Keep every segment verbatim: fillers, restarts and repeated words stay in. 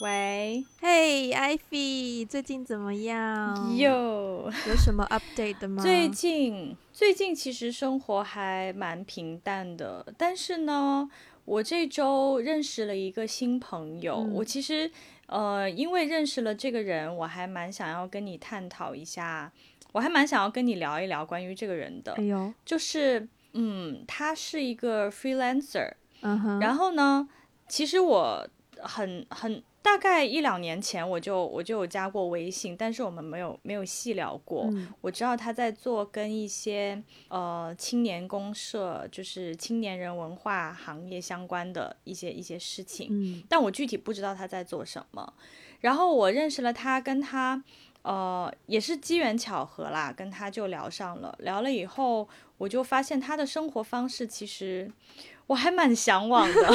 喂，嘿、hey, Iphie 最近怎么样？有有什么 update 的吗？最近最近其实生活还蛮平淡的，但是呢，我这周认识了一个新朋友。嗯、我其实呃，因为认识了这个人，我还蛮想要跟你探讨一下，我还蛮想要跟你聊一聊关于这个人的。哎呦，就是嗯，他是一个 freelancer，、uh-huh. 然后呢，其实我很很。大概一两年前我就我就有加过微信，但是我们没有没有细聊过、嗯、我知道他在做跟一些呃青年公社，就是青年人文化行业相关的一些一些事情、嗯、但我具体不知道他在做什么。然后我认识了他，跟他呃也是机缘巧合啦，跟他就聊上了。聊了以后我就发现他的生活方式其实我还蛮向往的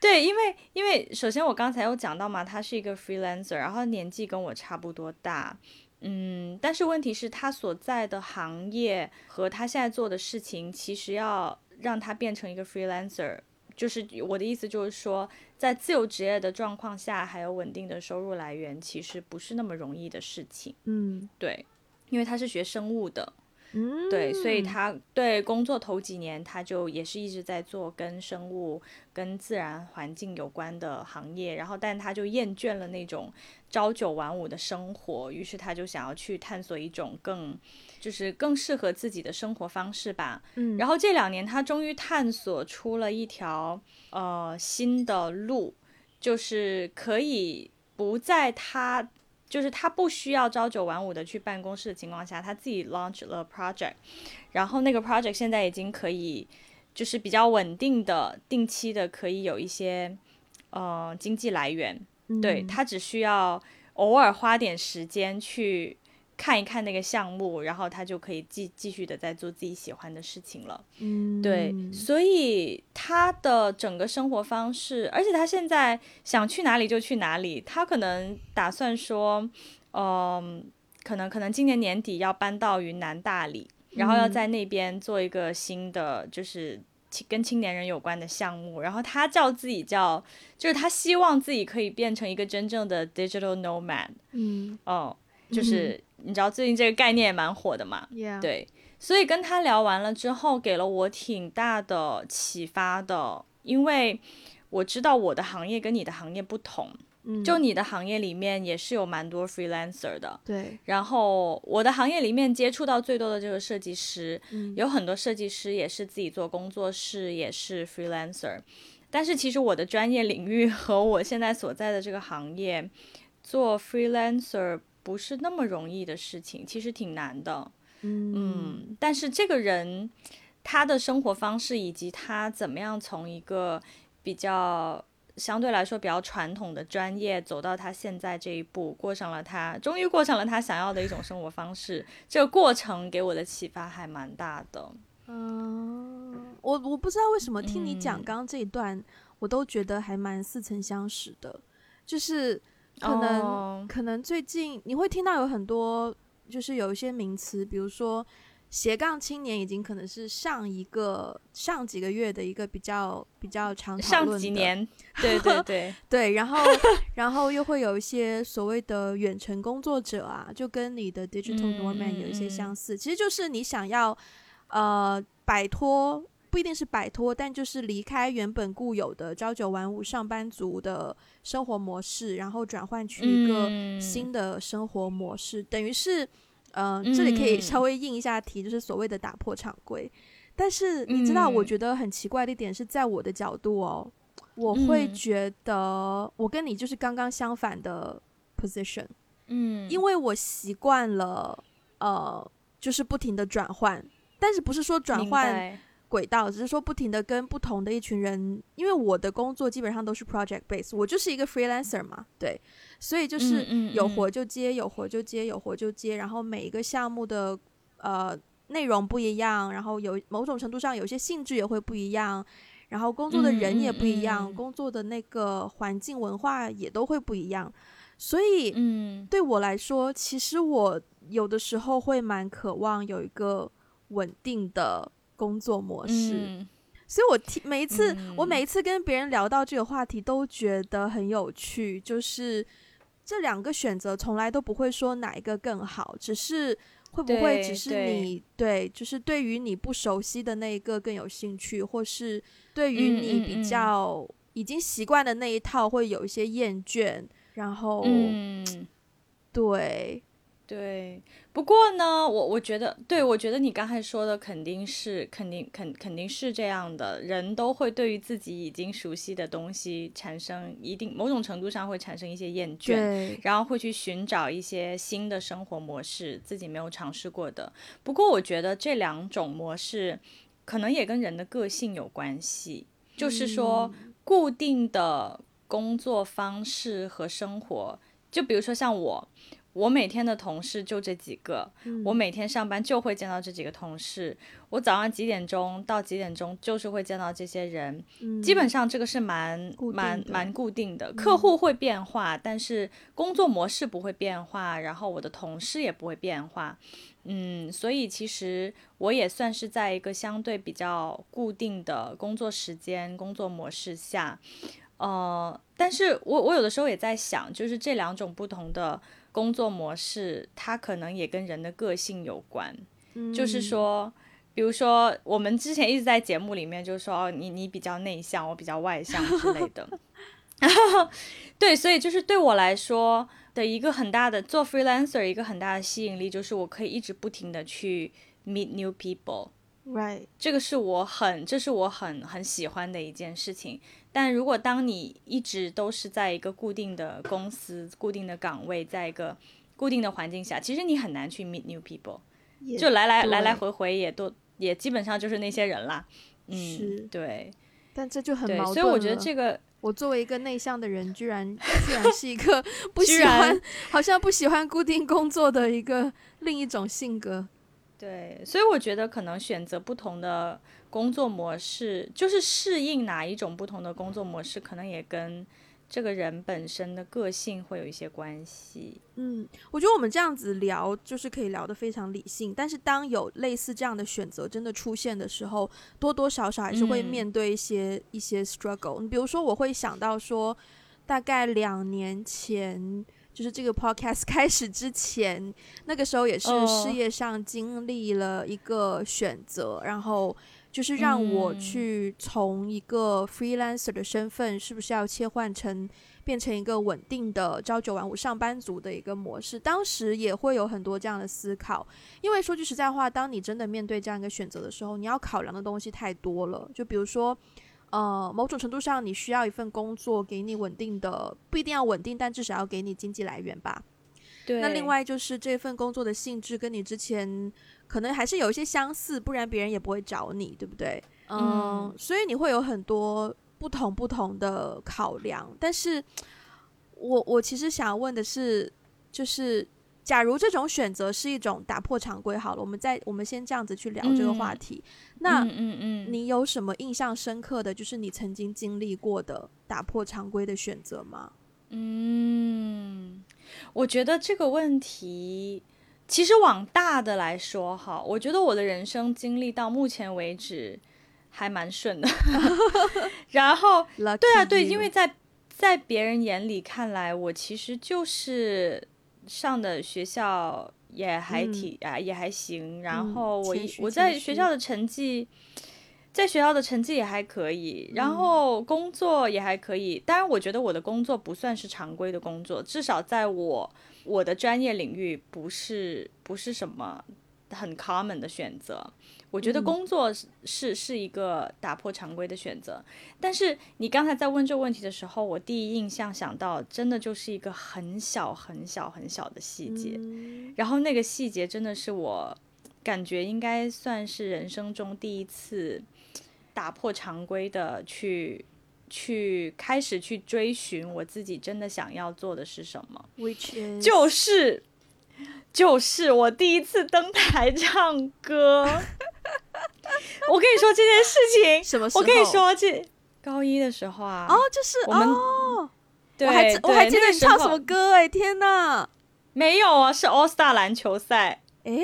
对，因为因为首先我刚才有讲到嘛，他是一个 freelancer， 然后年纪跟我差不多大，嗯，但是问题是他所在的行业和他现在做的事情，其实要让他变成一个 freelancer， 就是我的意思就是说，在自由职业的状况下，还有稳定的收入来源，其实不是那么容易的事情。嗯，对，因为他是学生物的。嗯、对，所以他对工作头几年他就也是一直在做跟生物跟自然环境有关的行业，然后但他就厌倦了那种朝九晚五的生活，于是他就想要去探索一种更就是更适合自己的生活方式吧、嗯、然后这两年他终于探索出了一条呃新的路，就是可以不在他就是他不需要朝九晚五的去办公室的情况下，他自己 launch 了 project， 然后那个 project 现在已经可以就是比较稳定的定期的可以有一些呃经济来源、嗯、对，他只需要偶尔花点时间去看一看那个项目，然后他就可以继继续的在做自己喜欢的事情了、嗯、对，所以他的整个生活方式，而且他现在想去哪里就去哪里，他可能打算说、呃、可能可能今年年底要搬到云南大理，然后要在那边做一个新的就是跟青年人有关的项目，然后他叫自己叫就是他希望自己可以变成一个真正的 digital nomad。 嗯哦，就是你知道最近这个概念也蛮火的嘛、yeah. 对，所以跟他聊完了之后给了我挺大的启发的，因为我知道我的行业跟你的行业不同、嗯、就你的行业里面也是有蛮多 freelancer 的，对，然后我的行业里面接触到最多的就是设计师、嗯、有很多设计师也是自己做工作室，也是 freelancer， 但是其实我的专业领域和我现在所在的这个行业做 freelancer不是那么容易的事情，其实挺难的。 嗯, 嗯，但是这个人他的生活方式以及他怎么样从一个比较相对来说比较传统的专业走到他现在这一步，过上了他终于过上了他想要的一种生活方式这个过程给我的启发还蛮大的。嗯，我我不知道为什么听你讲刚刚这一段、嗯、我都觉得还蛮似曾相识的，就是可能、oh. 可能最近你会听到有很多就是有一些名词，比如说斜杠青年已经可能是上一个上几个月的一个比较比较常讨论的上几年对对对对，然后然后又会有一些所谓的远程工作者啊，就跟你的 digital nomad 有一些相似、嗯、其实就是你想要呃摆脱，不一定是摆脱，但就是离开原本固有的朝九晚五上班族的生活模式，然后转换去一个新的生活模式、嗯、等于是、呃嗯、这里可以稍微应一下题，就是所谓的打破常规。但是你知道我觉得很奇怪的一点是在我的角度哦，我会觉得我跟你就是刚刚相反的 position、嗯、因为我习惯了呃，就是不停的转换，但是不是说转换轨道，只是说不停的跟不同的一群人，因为我的工作基本上都是 project base， 我就是一个 freelancer 嘛，对，所以就是有活就接有活就接有活就接，然后每一个项目的呃内容不一样，然后有某种程度上有些性质也会不一样，然后工作的人也不一样、嗯、工作的那个环境文化也都会不一样，所以对我来说其实我有的时候会蛮渴望有一个稳定的工作模式、嗯、所以我听每一次、嗯、我每一次跟别人聊到这个话题都觉得很有趣，就是这两个选择从来都不会说哪一个更好，只是会不会只是你 对, 对, 对，就是对于你不熟悉的那一个更有兴趣，或是对于你比较已经习惯的那一套会有一些厌倦，然后嗯，对对。不过呢，我我觉得，对，我觉得你刚才说的肯定是肯定肯肯定是这样的，人都会对于自己已经熟悉的东西产生一定某种程度上会产生一些厌倦，然后会去寻找一些新的生活模式，自己没有尝试过的。不过我觉得这两种模式可能也跟人的个性有关系，就是说固定的工作方式和生活，就比如说像我我每天的同事就这几个、嗯、我每天上班就会见到这几个同事，我早上几点钟到几点钟就是会见到这些人、嗯、基本上这个是蛮固定 蛮, 蛮固定的、嗯、客户会变化，但是工作模式不会变化，然后我的同事也不会变化，嗯，所以其实我也算是在一个相对比较固定的工作时间工作模式下，呃，但是我我有的时候也在想，就是这两种不同的工作模式它可能也跟人的个性有关、嗯、就是说比如说我们之前一直在节目里面就说、哦、你, 你比较内向我比较外向之类的对，所以就是对我来说的一个很大的做 freelancer 一个很大的吸引力就是我可以一直不停的去 meet new people right， 这个是我很这是我很很喜欢的一件事情。但如果当你一直都是在一个固定的公司固定的岗位在一个固定的环境下，其实你很难去 meet new people， 就来来来来回回也都也基本上就是那些人啦，嗯，是，对，但这就很矛盾了。所以我觉得这个我作为一个内向的人居然居然是一个不喜欢好像不喜欢固定工作的一个另一种性格。对，所以我觉得可能选择不同的工作模式，就是适应哪一种不同的工作模式可能也跟这个人本身的个性会有一些关系。嗯，我觉得我们这样子聊就是可以聊得非常理性，但是当有类似这样的选择真的出现的时候，多多少少还是会面对一些、嗯、一些 struggle。 你比如说我会想到说大概两年前就是这个 podcast 开始之前，那个时候也是事业上经历了一个选择、oh. 然后就是让我去从一个 freelancer 的身份是不是要切换成变成一个稳定的朝九晚五上班族的一个模式，当时也会有很多这样的思考。因为说句实在话，当你真的面对这样一个选择的时候，你要考量的东西太多了。就比如说呃，某种程度上你需要一份工作给你稳定的，不一定要稳定，但至少要给你经济来源吧。对。那另外就是这份工作的性质跟你之前可能还是有一些相似，不然别人也不会找你，对不对？ 嗯, 嗯，所以你会有很多不同不同的考量。但是我我其实想问的是，就是假如这种选择是一种打破常规好了，我们再我们先这样子去聊这个话题、嗯、那、嗯嗯、你有什么印象深刻的就是你曾经经历过的打破常规的选择吗？嗯，我觉得这个问题其实往大的来说哈，我觉得我的人生经历到目前为止还蛮顺的然后对啊对，因为在在别人眼里看来我其实就是上的学校也还挺、嗯啊、也还行，然后我、嗯、我在学校的成绩在学校的成绩也还可以，然后工作也还可以。当然我觉得我的工作不算是常规的工作，至少在我我的专业领域不是不是什么很 common 的选择。我觉得工作是、嗯、是一个打破常规的选择。但是你刚才在问这个问题的时候，我第一印象想到真的就是一个很小很小很小的细节、嗯、然后那个细节真的是我感觉应该算是人生中第一次打破常规的去去开始去追寻我自己真的想要做的是什么， Which is... 就是就是我第一次登台唱歌我跟你说这件事情什么时候？我跟你说这高一的时候啊，哦，就是我们、哦、对，我还对我还记得你唱什么歌。哎、欸，天哪，没有啊，是 All-Star 篮球赛，哎，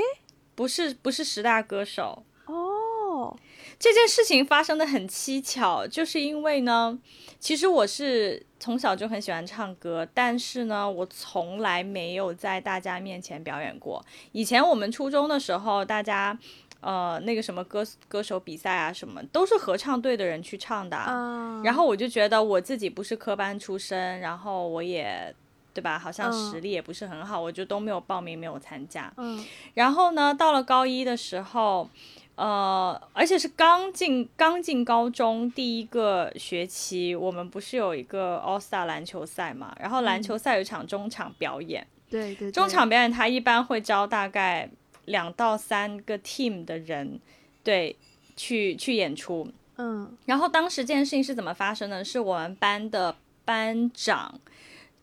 不是不是十大歌手哦，这件事情发生的很蹊跷，就是因为呢，其实我是从小就很喜欢唱歌，但是呢我从来没有在大家面前表演过。以前我们初中的时候，大家呃，那个什么歌歌手比赛啊什么都是合唱队的人去唱的、uh... 然后我就觉得我自己不是科班出身，然后我也对吧，好像实力也不是很好、uh... 我就都没有报名，没有参加、uh... 然后呢到了高一的时候，呃，而且是刚进刚进高中第一个学期，我们不是有一个 All-Star 篮球赛嘛，然后篮球赛有一场中场表演、嗯、对对对，中场表演它一般会招大概两到三个 team 的人，对，去去演出。嗯，然后当时这件事情是怎么发生的，是我们班的班长，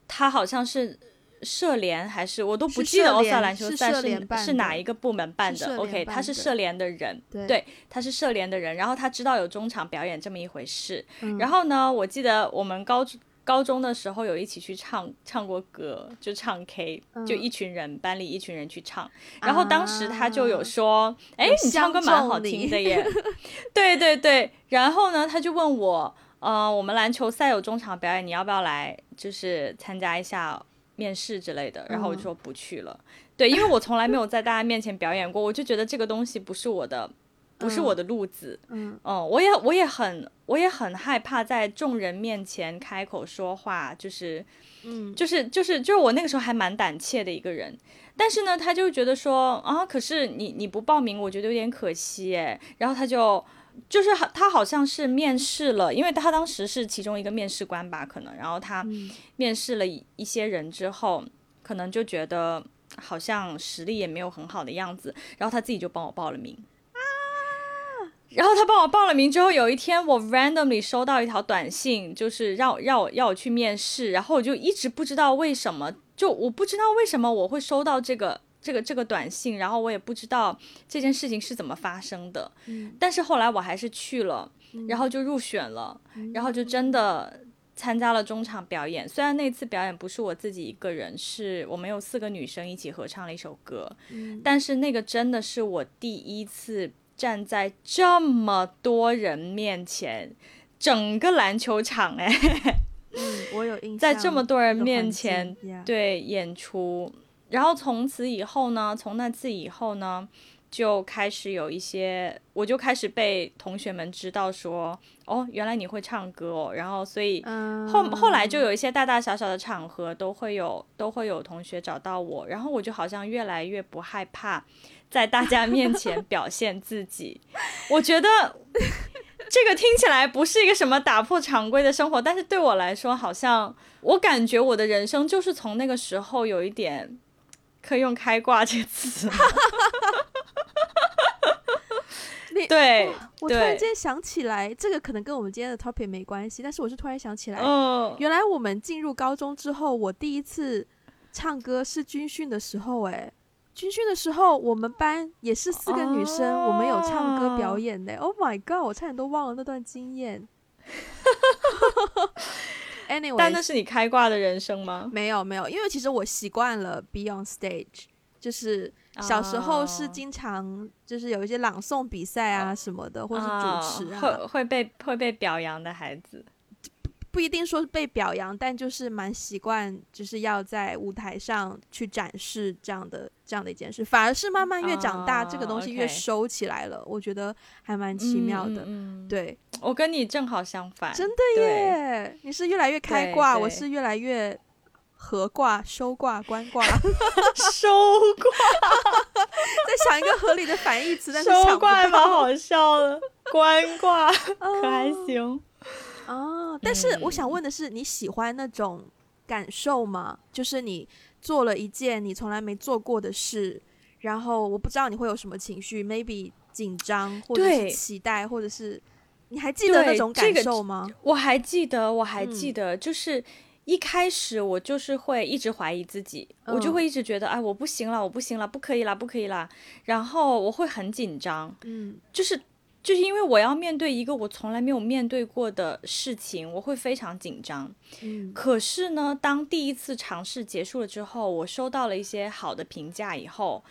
他好像是社联还是我都不记得奥萨篮球赛 是, 是, 是, 是哪一个部门办 的, 办的 OK， 他是社联的人， 对, 对他是社联的人，然后他知道有中场表演这么一回事、嗯、然后呢我记得我们高高中的时候有一起去唱唱过歌，就唱 K、嗯、就一群人，班里一群人去唱，然后当时他就有说哎、啊、你唱歌蛮好听的耶对对对，然后呢他就问我呃，我们篮球赛有中场表演，你要不要来就是参加一下面试之类的，然后我就说不去了、嗯、对，因为我从来没有在大家面前表演过我就觉得这个东西不是我的不是我的路子。 嗯, 嗯我也我也很我也很害怕在众人面前开口说话，就是嗯就是就是就是我那个时候还蛮胆怯的一个人，但是呢他就觉得说啊，可是你你不报名我觉得有点可惜耶，然后他就就是他好像是面试了，因为他当时是其中一个面试官吧可能，然后他面试了一些人之后可能就觉得好像实力也没有很好的样子，然后他自己就帮我报了名。然后他帮我报了名之后，有一天我 randomly 收到一条短信，就是让让我要我去面试，然后我就一直不知道为什么，就我不知道为什么我会收到这个这个这个短信，然后我也不知道这件事情是怎么发生的、嗯、但是后来我还是去了，然后就入选了、嗯、然后就真的参加了中场表演。虽然那次表演不是我自己一个人，是我们有四个女生一起合唱了一首歌、嗯、但是那个真的是我第一次站在这么多人面前，整个篮球场哎、嗯，我有印象，在这么多人面前、yeah. 对演出，然后从此以后呢，从那次以后呢，就开始有一些，我就开始被同学们知道说，哦，原来你会唱歌哦，然后所以后、嗯、后来就有一些大大小小的场合都会有都会有同学找到我，然后我就好像越来越不害怕在大家面前表现自己我觉得这个听起来不是一个什么打破常规的生活，但是对我来说好像我感觉我的人生就是从那个时候有一点，可以用开挂这个词对，我突然间想起来，这个可能跟我们今天的 topic 没关系，但是我是突然想起来、呃、原来我们进入高中之后，我第一次唱歌是军训的时候诶，军训的时候我们班也是四个女生、啊、我们有唱歌表演的 Oh my god， 我差点都忘了那段经验Anyways, 但那是你开挂的人生吗？没有没有，因为其实我习惯了 be on stage， 就是小时候是经常就是有一些朗诵比赛啊什么的、oh. 或是主持啊、oh. 会, 会, 被会被表扬的孩子，不一定说被表扬，但就是蛮习惯就是要在舞台上去展示这样的这样的一件事，反而是慢慢越长大、oh, 这个东西越收起来了、okay. 我觉得还蛮奇妙的、嗯嗯、对，我跟你正好相反，真的耶，你是越来越开挂，我是越来越合挂收挂关挂收挂在想一个合理的反义词，但是想不到，收挂蛮好笑的关挂可还行哦，但是我想问的是、嗯、你喜欢那种感受吗？就是你做了一件你从来没做过的事，然后我不知道你会有什么情绪， maybe 紧张或者是期待，或者是你还记得那种感受吗？这个我还记得我还记得、嗯、就是一开始我就是会一直怀疑自己、嗯、我就会一直觉得哎，我不行了我不行了不可以了不可以了，然后我会很紧张，嗯，就是就是因为我要面对一个我从来没有面对过的事情，我会非常紧张、嗯、可是呢当第一次尝试结束了之后，我收到了一些好的评价以后，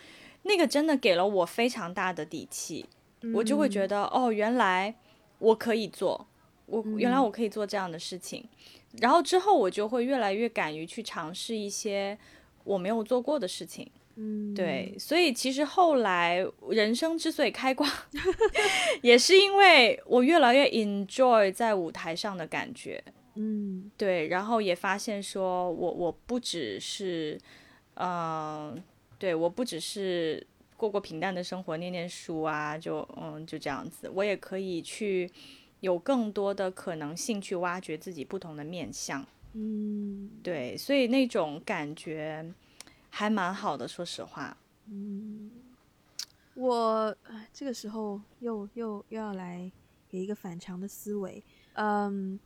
那个真的给了我非常大的底气、嗯、我就会觉得哦，原来我可以做，我原来我可以做这样的事情、嗯、然后之后我就会越来越敢于去尝试一些我没有做过的事情。嗯，对，所以其实后来人生之所以开挂也是因为我越来越 enjoy 在舞台上的感觉。嗯，对，然后也发现说我我不只是嗯、呃，对，我不只是过过平淡的生活，念念书啊，就嗯就这样子，我也可以去有更多的可能性去挖掘自己不同的面向。嗯，对，所以那种感觉还蛮好的，说实话。嗯，我这个时候又又又要来给一个反常的思维。嗯，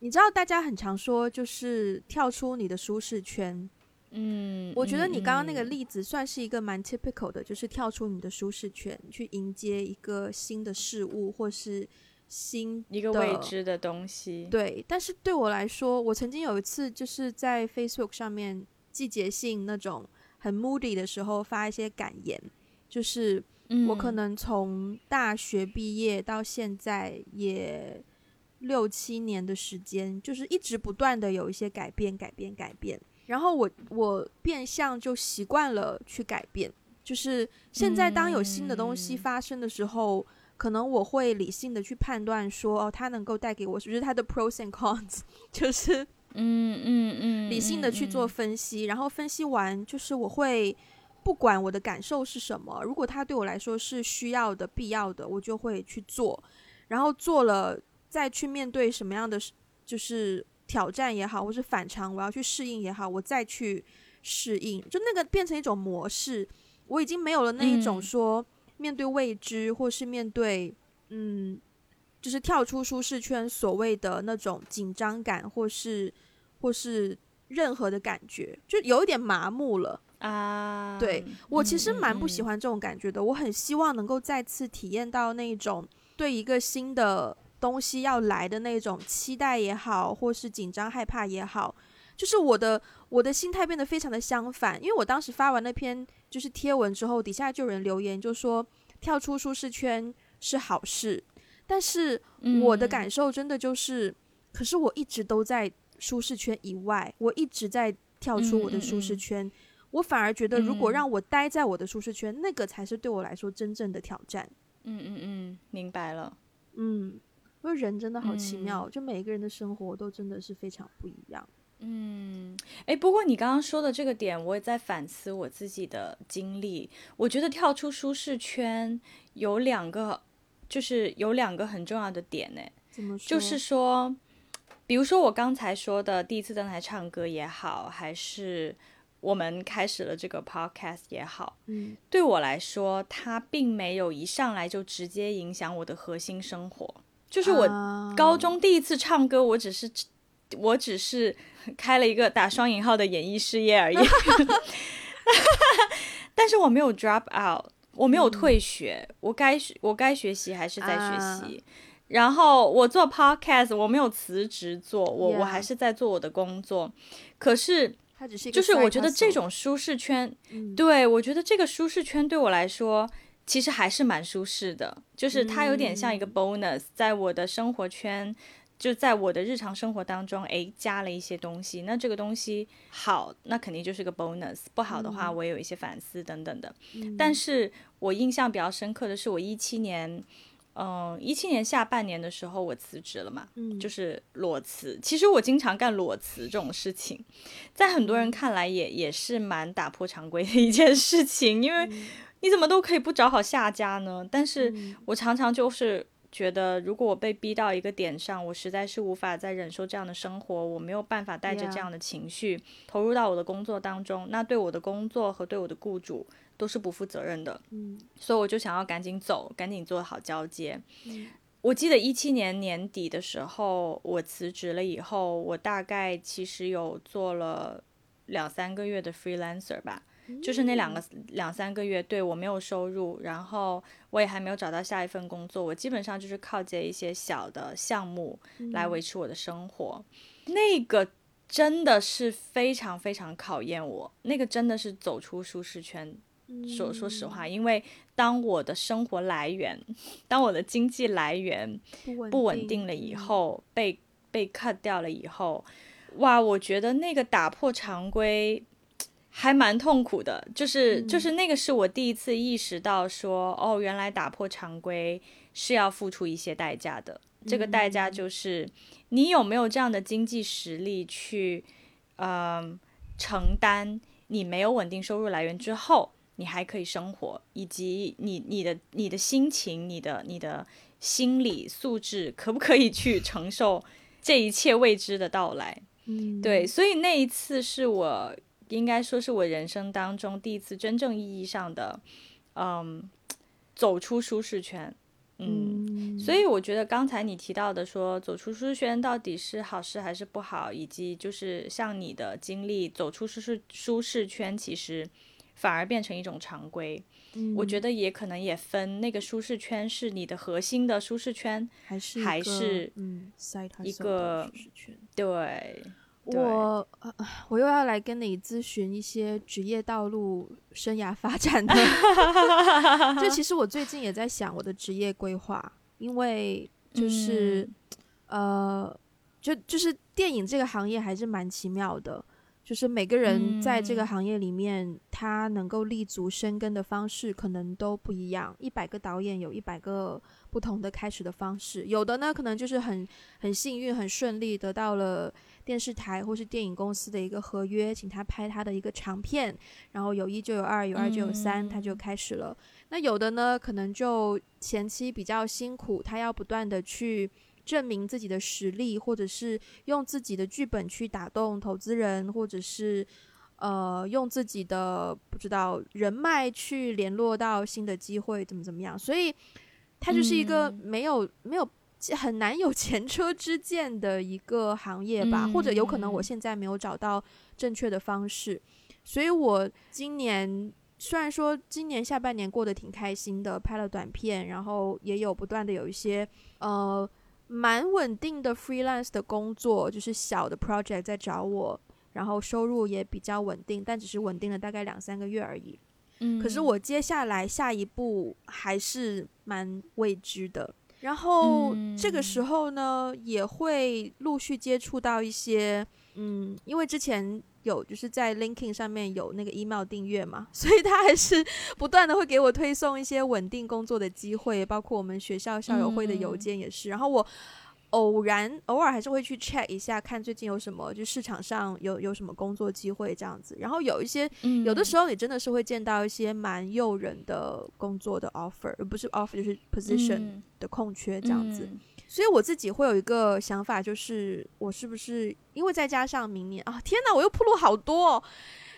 你知道大家很常说就是跳出你的舒适圈。嗯，我觉得你刚刚那个例子算是一个蛮 typical 的，就是跳出你的舒适圈，去迎接一个新的事物或是新的一个未知的东西。对，但是对我来说，我曾经有一次就是在 Facebook 上面。季节性那种很 moody 的时候发一些感言，就是我可能从大学毕业到现在也六七年的时间，就是一直不断的有一些改变改变改变，然后我我变相就习惯了去改变，就是现在当有新的东西发生的时候、嗯、可能我会理性的去判断说、哦、它能够带给我就是它的 pros and cons， 就是嗯嗯嗯，理性的去做分析、嗯嗯嗯、然后分析完就是我会不管我的感受是什么，如果它对我来说是需要的必要的我就会去做，然后做了再去面对什么样的就是挑战也好或是反常我要去适应也好，我再去适应，就那个变成一种模式，我已经没有了那一种说面对未知或是面对嗯就是跳出舒适圈所谓的那种紧张感或是或是任何的感觉，就有一点麻木了啊。对，我其实蛮不喜欢这种感觉的、嗯、我很希望能够再次体验到那种对一个新的东西要来的那种期待也好或是紧张害怕也好，就是我的我的心态变得非常的相反。因为我当时发完那篇就是贴文之后，底下就有人留言就说跳出舒适圈是好事，但是我的感受真的就是、嗯、可是我一直都在舒适圈以外，我一直在跳出我的舒适圈、嗯嗯、我反而觉得如果让我待在我的舒适圈、嗯、那个才是对我来说真正的挑战。嗯嗯嗯，明白了。嗯，因为人真的好奇妙、嗯、就每一个人的生活都真的是非常不一样。嗯，哎，不过你刚刚说的这个点我也在反思我自己的经历，我觉得跳出舒适圈有两个就是有两个很重要的点呢，怎么说？就是说，比如说我刚才说的第一次登台唱歌也好，还是我们开始了这个 podcast 也好、嗯、对我来说它并没有一上来就直接影响我的核心生活。就是我高中第一次唱歌，我只是我只是开了一个打双引号的演艺事业而已但是我没有 drop out，我没有退学、嗯、我该我该学习还是在学习、啊、然后我做 podcast 我没有辞职做，我、yeah. 我还是在做我的工作，可是就是我觉得这种舒适圈、嗯、对，我觉得这个舒适圈对我来说其实还是蛮舒适的，就是它有点像一个 bonus， 在我的生活圈就在我的日常生活当中诶加了一些东西，那这个东西好那肯定就是个 bonus， 不好的话我也有一些反思等等的、嗯、但是我印象比较深刻的是我十七年嗯十七年下半年的时候我辞职了嘛、嗯、就是裸辞。其实我经常干裸辞这种事情，在很多人看来也也是蛮打破常规的一件事情，因为你怎么都可以不找好下家呢，但是我常常就是觉得如果我被逼到一个点上，我实在是无法再忍受这样的生活，我没有办法带着这样的情绪投入到我的工作当中，那对我的工作和对我的雇主都是不负责任的、嗯、所以我就想要赶紧走，赶紧做好交接、嗯、我记得十七年年底的时候我辞职了以后，我大概其实有做了两三个月的 freelancer 吧，就是那两个两三个月，对，我没有收入，然后我也还没有找到下一份工作，我基本上就是靠接一些小的项目来维持我的生活、嗯、那个真的是非常非常考验我，那个真的是走出舒适圈说说实话，因为当我的生活来源，当我的经济来源不稳定了以后，被被 cut 掉了以后，哇，我觉得那个打破常规还蛮痛苦的，就是、嗯、就是那个是我第一次意识到说，哦，原来打破常规是要付出一些代价的，这个代价就是你有没有这样的经济实力去呃承担你没有稳定收入来源之后你还可以生活，以及你你的你的心情，你的你的心理素质可不可以去承受这一切未知的到来、嗯、对，所以那一次是我应该说是我人生当中第一次真正意义上的嗯走出舒适圈。嗯，所以我觉得刚才你提到的说走出舒适圈到底是好事还是不好，以及就是像你的经历走出舒适舒适圈其实反而变成一种常规、嗯、我觉得也可能也分那个舒适圈是你的核心的舒适圈还是一个, 还是一个、嗯、对, 对我我又要来跟你咨询一些职业道路生涯发展的就其实我最近也在想我的职业规划，因为就是、嗯、呃就就是电影这个行业还是蛮奇妙的，就是每个人在这个行业里面、嗯、他能够立足生根的方式可能都不一样，一百个导演有一百个不同的开始的方式，有的呢可能就是很很幸运很顺利得到了电视台或是电影公司的一个合约，请他拍他的一个长片，然后有一就有二，有二就有三、嗯、他就开始了。那有的呢可能就前期比较辛苦，他要不断的去证明自己的实力，或者是用自己的剧本去打动投资人，或者是呃用自己的不知道人脉去联络到新的机会怎么怎么样，所以它就是一个没有、嗯、没有很难有前车之鉴的一个行业吧、嗯、或者有可能我现在没有找到正确的方式。所以我今年虽然说今年下半年过得挺开心的，拍了短片，然后也有不断的有一些呃蛮稳定的 freelance 的工作，就是小的 project 在找我，然后收入也比较稳定，但只是稳定了大概两三个月而已、嗯、可是我接下来下一步还是蛮未知的，然后、嗯、这个时候呢也会陆续接触到一些嗯，因为之前有就是在 LinkedIn 上面有那个 email 订阅嘛，所以他还是不断的会给我推送一些稳定工作的机会，包括我们学校校友会的邮件也是、嗯、然后我偶然偶尔还是会去 check 一下看最近有什么就市场上有有什么工作机会这样子，然后有一些、嗯、有的时候你真的是会见到一些蛮诱人的工作的 offer， 不是 offer 就是 position 的空缺这样子、嗯嗯，所以我自己会有一个想法，就是我是不是因为再加上明年啊，天哪，我又暴露好多、哦，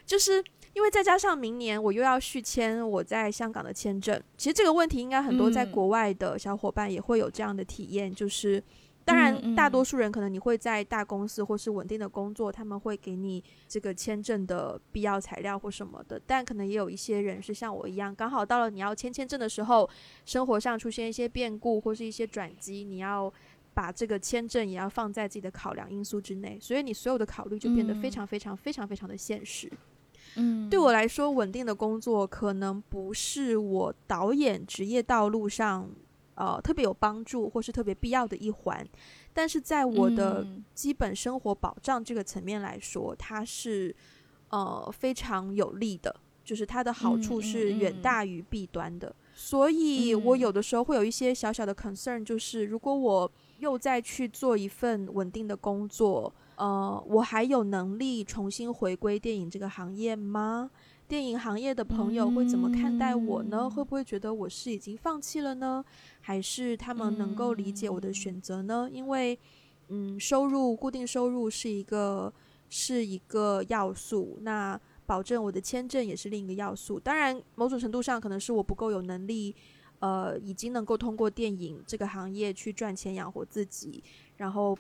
就是因为再加上明年我又要续签我在香港的签证。其实这个问题应该很多在国外的小伙伴也会有这样的体验，就是当然大多数人可能你会在大公司或是稳定的工作，他们会给你这个签证的必要材料或什么的，但可能也有一些人是像我一样，刚好到了你要签签证的时候，生活上出现一些变故或是一些转机，你要把这个签证也要放在自己的考量因素之内，所以你所有的考虑就变得非常非常非常非常的现实。嗯，对我来说稳定的工作可能不是我导演职业道路上呃，特别有帮助或是特别必要的一环，但是在我的基本生活保障这个层面来说，它是呃非常有利的，就是它的好处是远大于弊端的、嗯嗯、所以我有的时候会有一些小小的 concern， 就是如果我又再去做一份稳定的工作，呃，我还有能力重新回归电影这个行业吗？电影行业的朋友会怎么看待我呢、嗯、会不会觉得我是已经放弃了呢，还是他们能够理解我的选择呢？因为嗯，收入固定收入是一个是一个要素，那保证我的签证也是另一个要素，当然某种程度上可能是我不够有能力呃，已经能够通过电影这个行业去赚钱养活自己，然后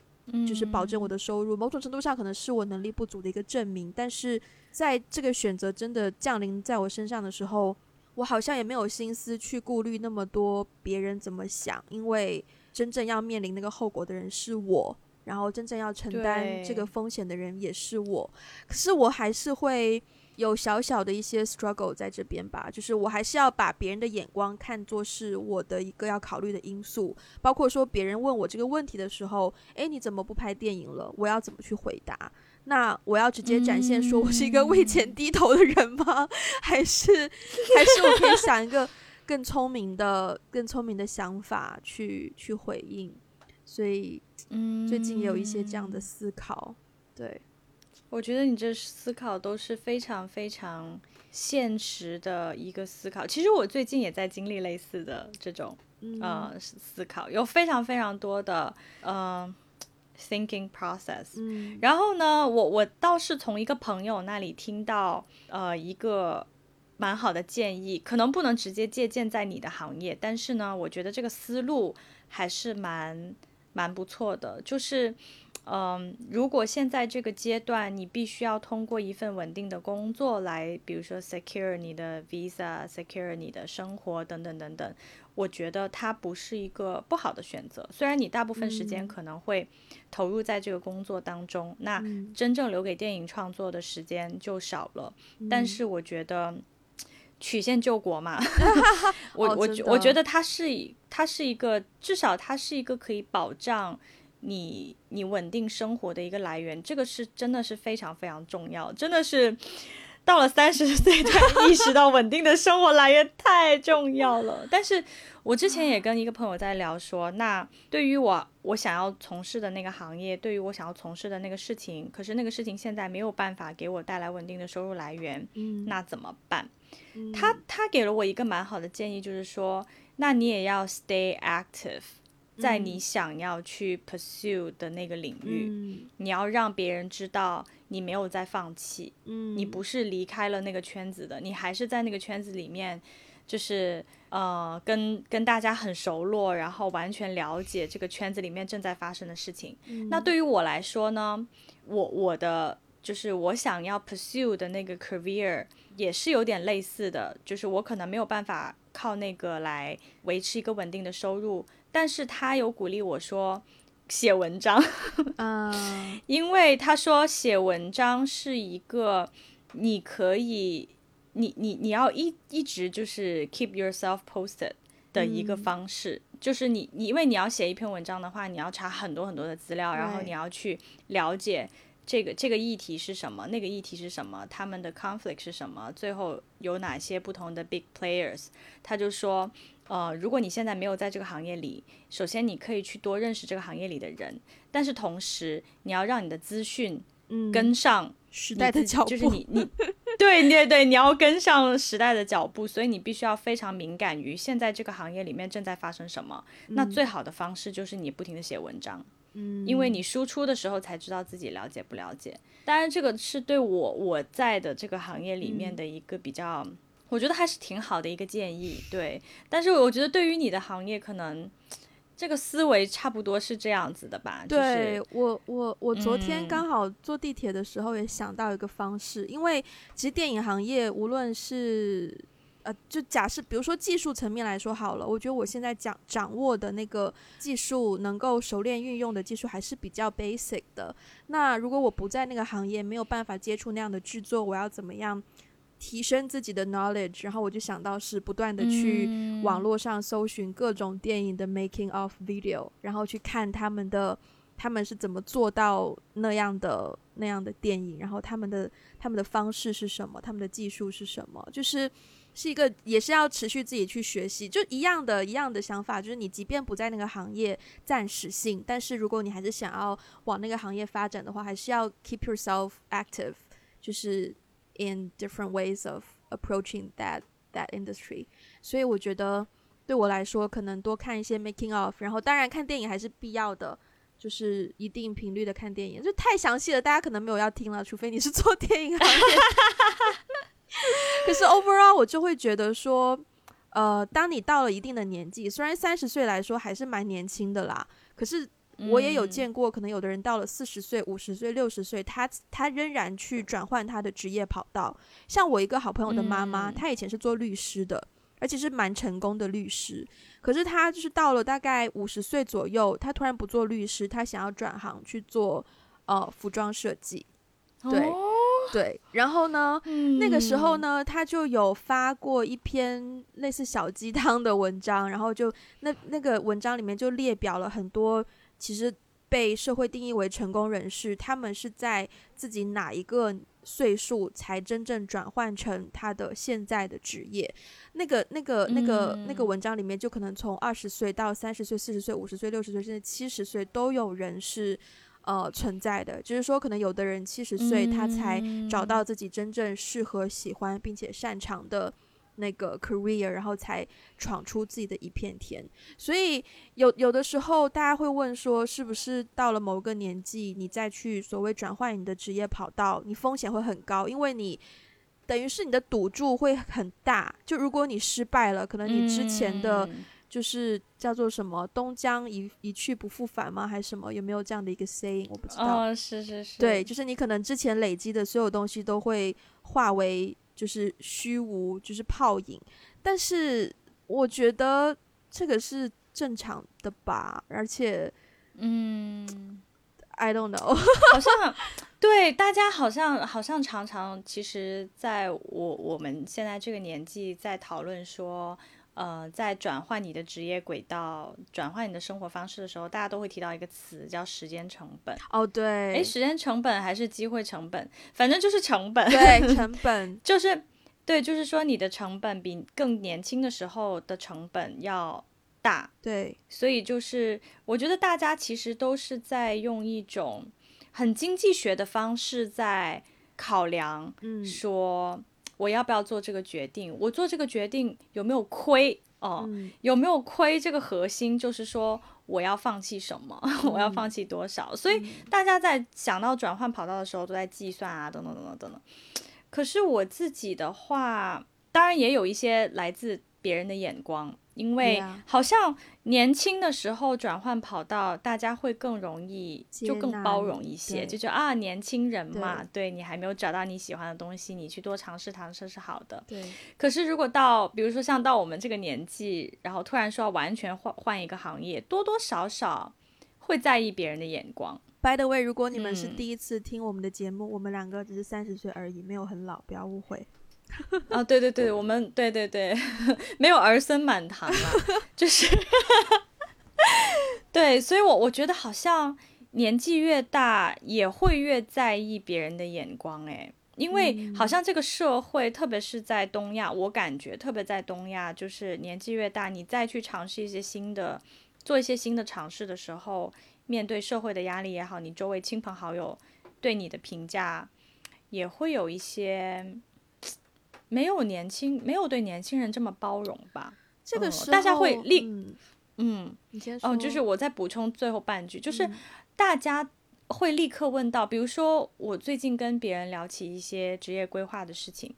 就是保证我的收入，某种程度上可能是我能力不足的一个证明，但是在这个选择真的降临在我身上的时候，我好像也没有心思去顾虑那么多别人怎么想，因为真正要面临那个后果的人是我，然后真正要承担这个风险的人也是我。可是我还是会有小小的一些 struggle 在这边吧，就是我还是要把别人的眼光看作是我的一个要考虑的因素，包括说别人问我这个问题的时候，诶，你怎么不拍电影了，我要怎么去回答？那我要直接展现说我是一个为钱低头的人吗？还是还是我可以想一个更聪明的更聪明的想法去去回应。所以最近也有一些这样的思考。对，我觉得你这思考都是非常非常现实的一个思考。其实我最近也在经历类似的这种、嗯呃、思考，有非常非常多的、呃、thinking process、嗯、然后呢 我, 我倒是从一个朋友那里听到、呃、一个蛮好的建议，可能不能直接借鉴在你的行业，但是呢我觉得这个思路还是蛮蛮不错的。就是嗯，如果现在这个阶段你必须要通过一份稳定的工作来，比如说 secure 你的 visa， secure 你的生活等等等等，我觉得它不是一个不好的选择。虽然你大部分时间可能会投入在这个工作当中、嗯、那真正留给电影创作的时间就少了、嗯、但是我觉得曲线救国嘛我, 我, 我觉得它是它是一个，至少它是一个可以保障你你稳定生活的一个来源，这个是真的是非常非常重要，真的是到了三十岁才意识到稳定的生活来源太重要了。但是我之前也跟一个朋友在聊说，那对于我我想要从事的那个行业，对于我想要从事的那个事情，可是那个事情现在没有办法给我带来稳定的收入来源，嗯，那怎么办？嗯，他他给了我一个蛮好的建议，就是说，那你也要 stay active。在你想要去 pursue 的那个领域、嗯、你要让别人知道你没有在放弃、嗯、你不是离开了那个圈子的，你还是在那个圈子里面，就是呃跟跟大家很熟络，然后完全了解这个圈子里面正在发生的事情、嗯、那对于我来说呢，我我的就是我想要 pursue 的那个 career 也是有点类似的，就是我可能没有办法靠那个来维持一个稳定的收入，但是他有鼓励我说写文章uh, 因为他说写文章是一个你可以你你你要一一直就是 keep yourself posted 的一个方式、嗯、就是你你因为你要写一篇文章的话，你要查很多很多的资料，然后你要去了解这个这个议题是什么，那个议题是什么，他们的 conflict 是什么，最后有哪些不同的 big players。 他就说呃，如果你现在没有在这个行业里，首先你可以去多认识这个行业里的人，但是同时你要让你的资讯跟上、嗯、时代的脚步，就是你你对对对，你要跟上时代的脚步，所以你必须要非常敏感于现在这个行业里面正在发生什么、嗯、那最好的方式就是你不停地写文章，因为你输出的时候才知道自己了解不了解。当然这个是对我我在的这个行业里面的一个比较、嗯、我觉得还是挺好的一个建议。对，但是我觉得对于你的行业可能这个思维差不多是这样子的吧。对、就是、我我我昨天刚好坐地铁的时候也想到一个方式、嗯、因为其实电影行业无论是呃，就假设比如说技术层面来说好了，我觉得我现在讲掌握的那个技术，能够熟练运用的技术还是比较 basic 的。那如果我不在那个行业，没有办法接触那样的制作，我要怎么样提升自己的 knowledge？ 然后我就想到是不断的去网络上搜寻各种电影的 making of video， 然后去看他们的他们是怎么做到那样的那样的电影，然后他们的他们的方式是什么，他们的技术是什么，就是是一个也是要持续自己去学习。就一样的一样的想法，就是你即便不在那个行业暂时性，但是如果你还是想要往那个行业发展的话，还是要 keep yourself active， 就是 in different ways of approaching that that industry。 所以我觉得对我来说可能多看一些 making of， 然后当然看电影还是必要的，就是一定频率的看电影，就太详细了大家可能没有要听了，除非你是做电影行业可是 overall 我就会觉得说呃，当你到了一定的年纪，虽然三十岁来说还是蛮年轻的啦，可是我也有见过、嗯、可能有的人到了四十岁五十岁六十岁，他他仍然去转换他的职业跑道。像我一个好朋友的妈妈、嗯、她以前是做律师的，而且是蛮成功的律师。可是他就是到了大概五十岁左右，他突然不做律师，他想要转行去做呃服装设计。对、哦、对，然后呢、嗯、那个时候呢，他就有发过一篇类似小鸡汤的文章，然后就那那个文章里面就列表了很多其实被社会定义为成功人士，他们是在自己哪一个岁数才真正转换成他的现在的职业。那个那个那个、嗯、那个文章里面就可能从二十岁到三十岁、四十岁、五十岁、六十岁甚至七十岁都有人是呃存在的。就是说可能有的人七十岁他才找到自己真正适合、喜欢并且擅长的那个 career， 然后才闯出自己的一片天。所以有有的时候大家会问说，是不是到了某个年纪你再去所谓转换你的职业跑道，你风险会很高，因为你等于是你的赌注会很大，就如果你失败了，可能你之前的就是叫做什么东江 一, 一去不复返吗还是什么，有没有这样的一个 saying 我不知道、哦、是是是，对，就是你可能之前累积的所有东西都会化为就是虚无，就是泡影。但是我觉得这个是正常的吧，而且嗯 I don't know 好像对大家好像好像常常其实在我我们现在这个年纪在讨论说呃，在转换你的职业轨道，转换你的生活方式的时候，大家都会提到一个词叫时间成本。哦，对，诶，时间成本还是机会成本，反正就是成本。对，成本就是对，就是说你的成本比更年轻的时候的成本要大。对，所以就是我觉得大家其实都是在用一种很经济学的方式在考量，嗯，说我要不要做这个决定？我做这个决定有没有亏哦、嗯？有没有亏？这个核心就是说，我要放弃什么、嗯？我要放弃多少？所以大家在想到转换跑道的时候，都在计算啊，等等等等等等。可是我自己的话，当然也有一些来自别人的眼光，因为好像年轻的时候转换跑道，大家会更容易，就更包容一些，就觉得啊，年轻人嘛，对，你还没有找到你喜欢的东西，你去多尝试尝试是好的。对。可是如果到，比如说像到我们这个年纪，然后突然说完全换换一个行业，多多少少会在意别人的眼光。By the way， 如果你们是第一次听我们的节目，嗯、我们两个只是三十岁而已，没有很老，不要误会。啊，对对对，我们对对对，没有儿孙满堂了，就是对，所以我我觉得好像年纪越大也会越在意别人的眼光哎，因为好像这个社会，特别是在东亚，我感觉特别在东亚，就是年纪越大，你再去尝试一些新的，做一些新的尝试的时候，面对社会的压力也好，你周围亲朋好友对你的评价也会有一些。没有年轻，没有对年轻人这么包容吧？这个时候、嗯、大家会立，嗯，嗯你先说哦，就是我再补充最后半句，就是大家会立刻问到，嗯、比如说我最近跟别人聊起一些职业规划的事情，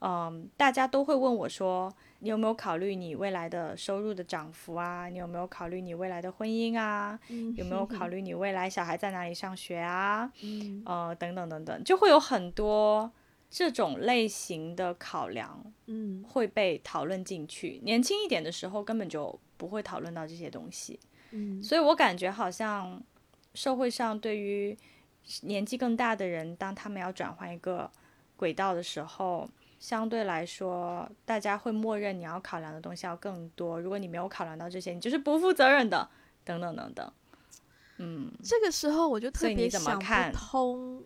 嗯，大家都会问我说，你有没有考虑你未来的收入的涨幅啊？你有没有考虑你未来的婚姻啊？嗯、有没有考虑你未来小孩在哪里上学啊？嗯，呃，等等等等，就会有很多。这种类型的考量，嗯，会被讨论进去。年轻一点的时候，根本就不会讨论到这些东西，嗯，所以我感觉好像社会上对于年纪更大的人，当他们要转换一个轨道的时候，相对来说，大家会默认你要考量的东西要更多。如果你没有考量到这些，你就是不负责任的，等等等等。嗯，这个时候我就特别想不通。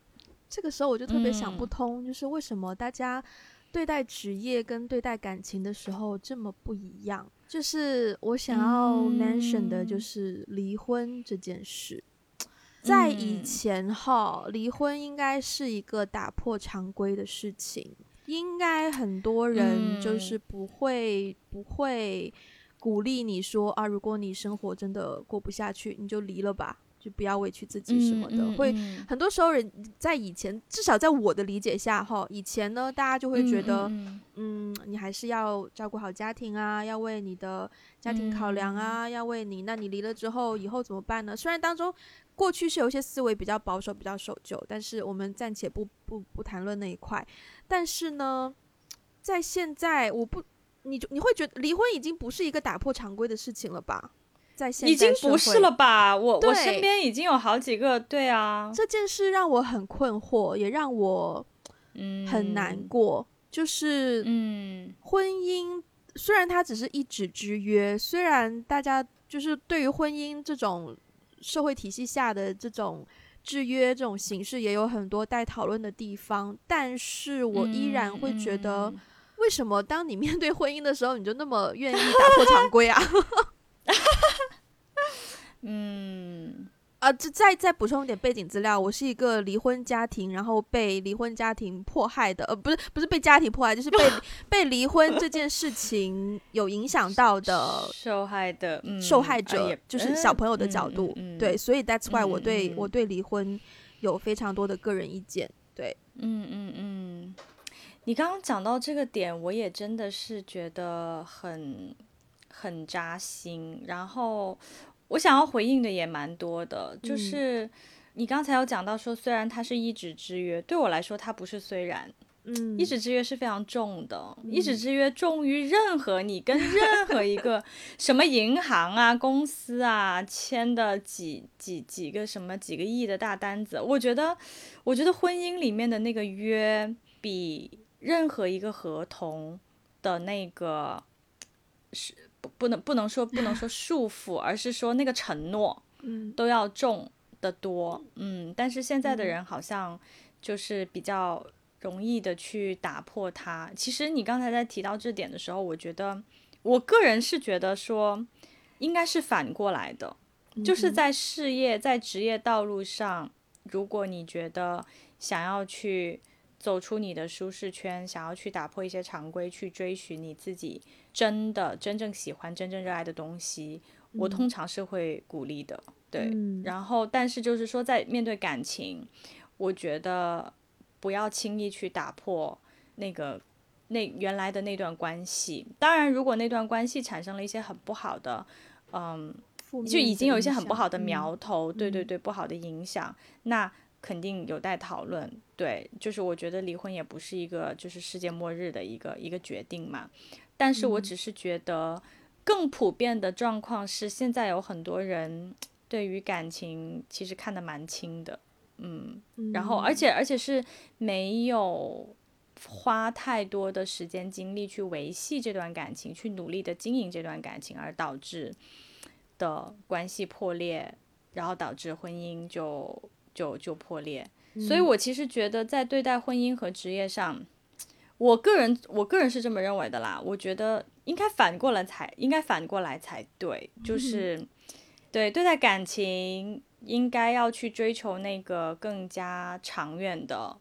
这个时候我就特别想不通、嗯、就是为什么大家对待职业跟对待感情的时候这么不一样。就是我想要 mention 的就是离婚这件事、嗯、在以前哈，离婚应该是一个打破常规的事情，应该很多人就是不会、嗯、不会鼓励你说啊，如果你生活真的过不下去你就离了吧，就不要委屈自己什么的、嗯嗯、会很多时候人在以前，至少在我的理解下哈，以前呢大家就会觉得 嗯, 嗯, 嗯你还是要照顾好家庭啊，要为你的家庭考量啊、嗯、要为你，那你离了之后以后怎么办呢？虽然当中过去是有一些思维比较保守比较守旧，但是我们暂且不不不谈论那一块。但是呢在现在我不你就你会觉得离婚已经不是一个打破常规的事情了吧？在现在已经不是了吧？我我身边已经有好几个，对啊，这件事让我很困惑，也让我很难过。嗯、就是嗯，婚姻虽然它只是一纸之约，虽然大家就是对于婚姻这种社会体系下的这种制约这种形式也有很多待讨论的地方，但是我依然会觉得、嗯嗯、为什么当你面对婚姻的时候你就那么愿意打破常规啊？嗯啊，这再再补充一点背景资料，我是一个离婚家庭，然后被离婚家庭迫害的，呃，不是不是被家庭迫害，就是被被离婚这件事情有影响到的受害的、嗯、受害者、啊，就是小朋友的角度，嗯嗯嗯、对，所以 that's why 我对、嗯、我对离婚有非常多的个人意见，对，嗯嗯嗯，你刚刚讲到这个点，我也真的是觉得很很扎心，然后。我想要回应的也蛮多的，就是你刚才有讲到说虽然它是一纸之约，对我来说它不是虽然，嗯，一纸之约是非常重的、嗯、一纸之约重于任何你跟任何一个什么银行啊公司啊签的几几几个什么几个亿的大单子，我觉得我觉得婚姻里面的那个约比任何一个合同的那个是不能不能说不能说束缚，而是说那个承诺都要重得多。 嗯, 嗯，但是现在的人好像就是比较容易的去打破它。其实你刚才在提到这点的时候，我觉得我个人是觉得说应该是反过来的，就是在事业在职业道路上，如果你觉得想要去走出你的舒适圈，想要去打破一些常规，去追寻你自己真的真正喜欢真正热爱的东西，我通常是会鼓励的，对、嗯、然后但是就是说在面对感情，我觉得不要轻易去打破那个那原来的那段关系。当然如果那段关系产生了一些很不好的嗯，就已经有一些很不好的苗头、嗯、对对对，不好的影响，那肯定有待讨论，对，就是我觉得离婚也不是一个就是世界末日的一个一个决定嘛。但是我只是觉得更普遍的状况是现在有很多人对于感情其实看得蛮轻的，嗯，然后而且而且是没有花太多的时间精力去维系这段感情，去努力的经营这段感情，而导致的关系破裂，然后导致婚姻就就就破裂、嗯、所以我其实觉得在对待婚姻和职业上，我个人我个人是这么认为的啦，我觉得应该反过来才应该反过来才对，就是、嗯、对对待感情应该要去追求那个更加长远的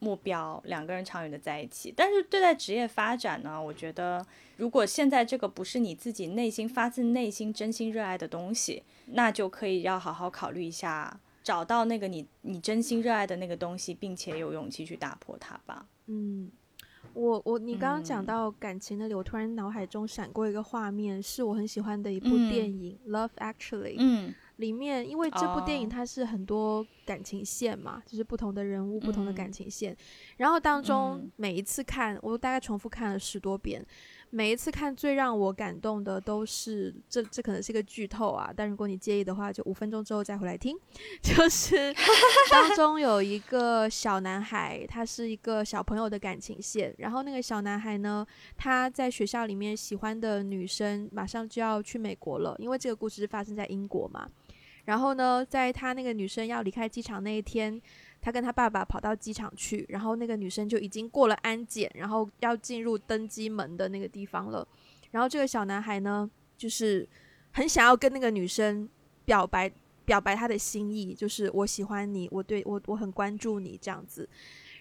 目标，两个人长远的在一起。但是对待职业发展呢，我觉得如果现在这个不是你自己内心发自内心真心热爱的东西，那就可以要好好考虑一下，找到那个你你真心热爱的那个东西，并且有勇气去打破它吧。嗯，我我你刚刚讲到感情的流、嗯，突然脑海中闪过一个画面，是我很喜欢的一部电影《嗯、Love Actually》。嗯，里面因为这部电影它是很多感情线嘛，哦、就是不同的人物、嗯、不同的感情线，然后当中每一次看，我大概重复看了十多遍。每一次看最让我感动的都是，这这可能是一个剧透啊，但如果你介意的话就五分钟之后再回来听，就是当中有一个小男孩，他是一个小朋友的感情线，然后那个小男孩呢，他在学校里面喜欢的女生马上就要去美国了，因为这个故事是发生在英国嘛，然后呢在他那个女生要离开机场那一天，他跟他爸爸跑到机场去，然后那个女生就已经过了安检，然后要进入登机门的那个地方了，然后这个小男孩呢就是很想要跟那个女生表白表白他的心意，就是我喜欢你，我对我我很关注你这样子。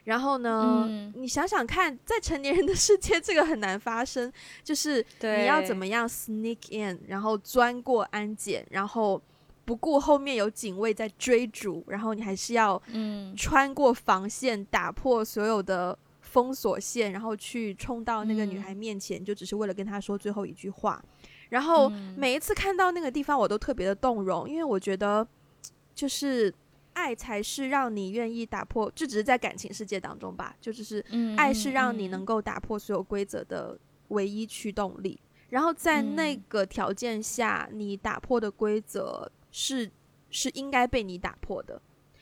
然后呢、嗯、你想想看，在成年人的世界这个很难发生，就是你要怎么样 sneak in， 然后钻过安检，然后不顾后面有警卫在追逐，然后你还是要穿过防线、嗯、打破所有的封锁线，然后去冲到那个女孩面前、嗯、就只是为了跟她说最后一句话。然后每一次看到那个地方我都特别的动容，因为我觉得就是爱才是让你愿意打破，就只是在感情世界当中吧，就只是爱是让你能够打破所有规则的唯一驱动力。然后在那个条件下，嗯，你打破的规则是是应该被你打破的。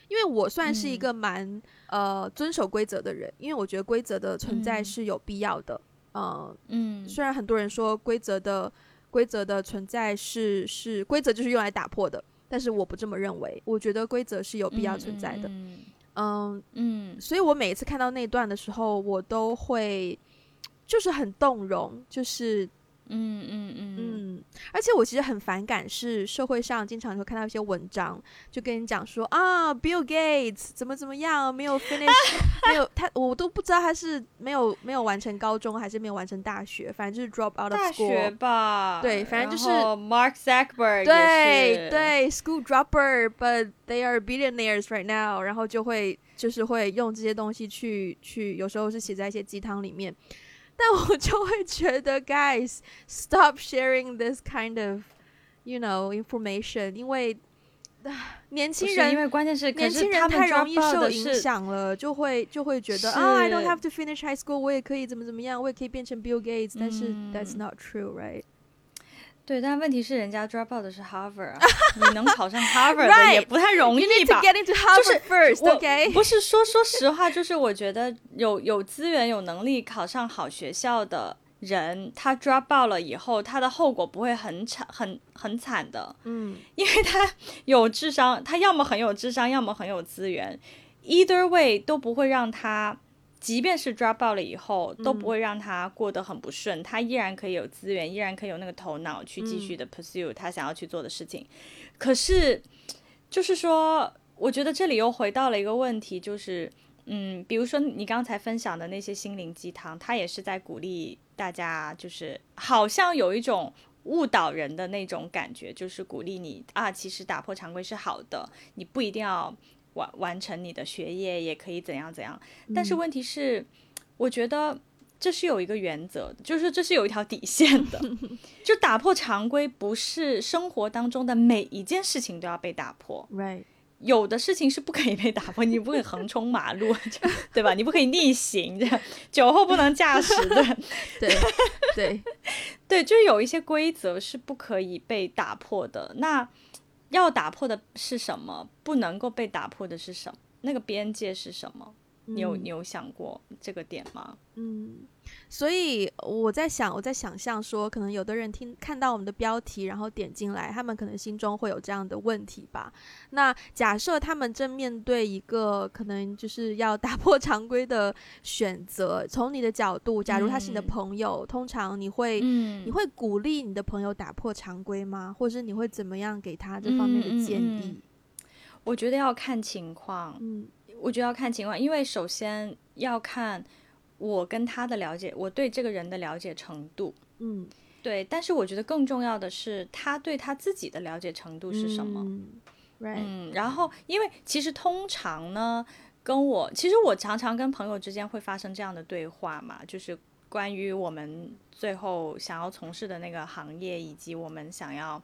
因为我算是一个蛮、嗯、呃遵守规则的人，因为我觉得规则的存在是有必要的。嗯，呃、嗯虽然很多人说规则的规则的存在是是规则就是用来打破的，但是我不这么认为。我觉得规则是有必要存在的。嗯嗯 嗯, 嗯，所以我每一次看到那段的时候，我都会就是很动容，就是嗯嗯嗯嗯，而且我其实很反感是社会上经常会看到一些文章，就跟你讲说啊 ，Bill Gates 怎么怎么样，没有 finish， 没有他，我都不知道他是没有没有完成高中还是没有完成大学，反正就是 drop out of school。大学吧，对，反正就是 Mark Zuckerberg 对对 school dropper，but they are billionaires right now， 然后就会就是会用这些东西去去，有时候是写在一些鸡汤里面。但我就会觉得 guys stop sharing this kind of you know information， 因为、呃、年轻人因为关键是年轻人太容易受影响了，就会就会觉得啊、oh, I don't have to finish high school， 我也可以怎么怎么样，我也可以变成 Bill Gates， 但是、嗯、that's not true right。 对，但问题是人家 drop out 的是 Harvard 啊你能考上 Harvard 的也不太容易吧。You need to get into Harvard first， okay？ 不是说说实话，就是我觉得有有资源、有能力考上好学校的人，他 drop out 了以后，他的后果不会很惨、很很惨的。嗯，因为他有智商，他要么很有智商，要么很有资源 ，either way 都不会让他。即便是 drop out 了以后都不会让他过得很不顺、嗯、他依然可以有资源，依然可以有那个头脑去继续的 pursue 他想要去做的事情、嗯、可是就是说我觉得这里又回到了一个问题，就是嗯，比如说你刚才分享的那些心灵鸡汤，他也是在鼓励大家，就是好像有一种误导人的那种感觉，就是鼓励你啊，其实打破常规是好的，你不一定要完, 完成你的学业，也可以怎样怎样。但是问题是、嗯、我觉得这是有一个原则，就是这是有一条底线的就打破常规不是生活当中的每一件事情都要被打破、right. 有的事情是不可以被打破，你不可以横冲马路对吧，你不可以逆行，这样酒后不能驾驶对对对，就有一些规则是不可以被打破的，那要打破的是什么，不能够被打破的是什么，那个边界是什么，你有、嗯、你有想过这个点吗？嗯，所以我在想我在想象说，可能有的人听看到我们的标题然后点进来，他们可能心中会有这样的问题吧。那假设他们正面对一个可能就是要打破常规的选择，从你的角度，假如他是你的朋友、嗯、通常你会、嗯、你会鼓励你的朋友打破常规吗？或者你会怎么样给他这方面的建议？嗯嗯嗯、我觉得要看情况、嗯、我觉得要看情况，因为首先要看我跟他的了解，我对这个人的了解程度，嗯，对，但是我觉得更重要的是他对他自己的了解程度是什么，嗯，嗯，然后因为其实通常呢，跟我其实我常常跟朋友之间会发生这样的对话嘛，就是关于我们最后想要从事的那个行业，以及我们想要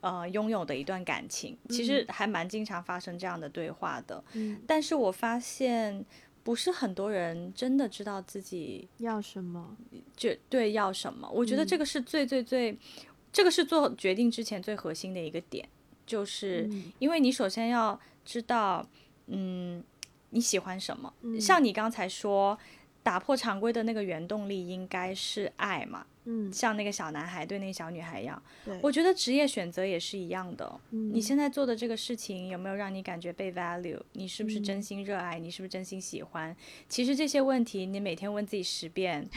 呃拥有的一段感情，其实还蛮经常发生这样的对话的，嗯，但是我发现。不是很多人真的知道自己要什么，就对要什么。我觉得这个是最最最、嗯、这个是做决定之前最核心的一个点，就是因为你首先要知道嗯你喜欢什么、嗯、像你刚才说打破常规的那个原动力应该是爱嘛，嗯，像那个小男孩对那个小女孩一样，我觉得职业选择也是一样的、嗯、你现在做的这个事情有没有让你感觉被 value， 你是不是真心热爱、嗯、你是不是真心喜欢，其实这些问题你每天问自己十遍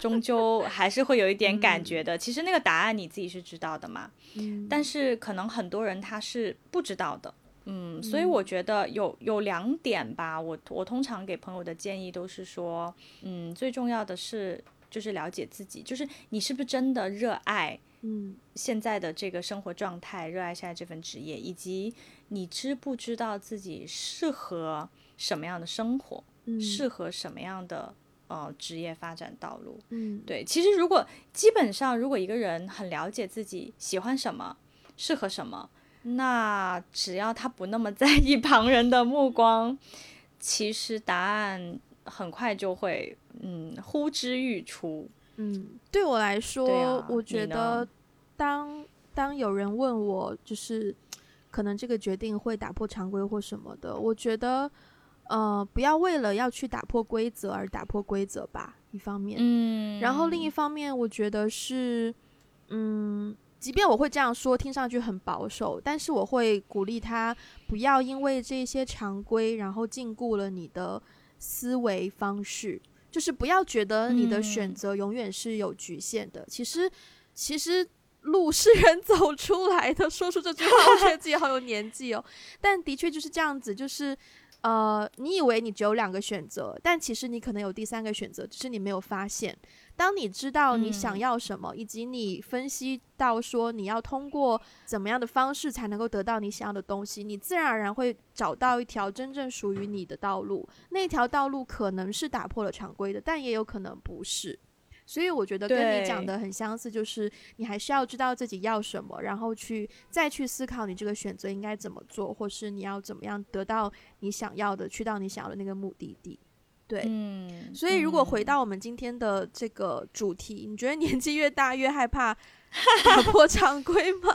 终究还是会有一点感觉的、嗯、其实那个答案你自己是知道的嘛、嗯、但是可能很多人他是不知道的，嗯，所以我觉得有有两点吧，我我通常给朋友的建议都是说，嗯，最重要的是就是了解自己，就是你是不是真的热爱，嗯，现在的这个生活状态，热爱现在这份职业，以及你知不知道自己适合什么样的生活，嗯，适合什么样的呃职业发展道路，嗯，对，其实如果基本上如果一个人很了解自己喜欢什么，适合什么。那只要他不那么在意旁人的目光，其实答案很快就会嗯呼之欲出。嗯，对我来说、啊、我觉得当当有人问我就是可能这个决定会打破常规或什么的，我觉得呃，不要为了要去打破规则而打破规则吧，一方面，嗯，然后另一方面我觉得是嗯，即便我会这样说听上去很保守，但是我会鼓励他不要因为这些常规然后禁锢了你的思维方式，就是不要觉得你的选择永远是有局限的、嗯、其实其实路是人走出来的，说出这句话我觉得自己好有年纪哦但的确就是这样子，就是呃，你以为你只有两个选择，但其实你可能有第三个选择，只是你没有发现。当你知道你想要什么、嗯、以及你分析到说你要通过怎么样的方式才能够得到你想要的东西，你自然而然会找到一条真正属于你的道路，那条道路可能是打破了常规的，但也有可能不是。所以我觉得跟你讲的很相似，就是你还是要知道自己要什么，然后去再去思考你这个选择应该怎么做，或是你要怎么样得到你想要的，去到你想要的那个目的地。对、嗯、所以如果回到我们今天的这个主题、嗯、你觉得年纪越大越害怕打破常规吗？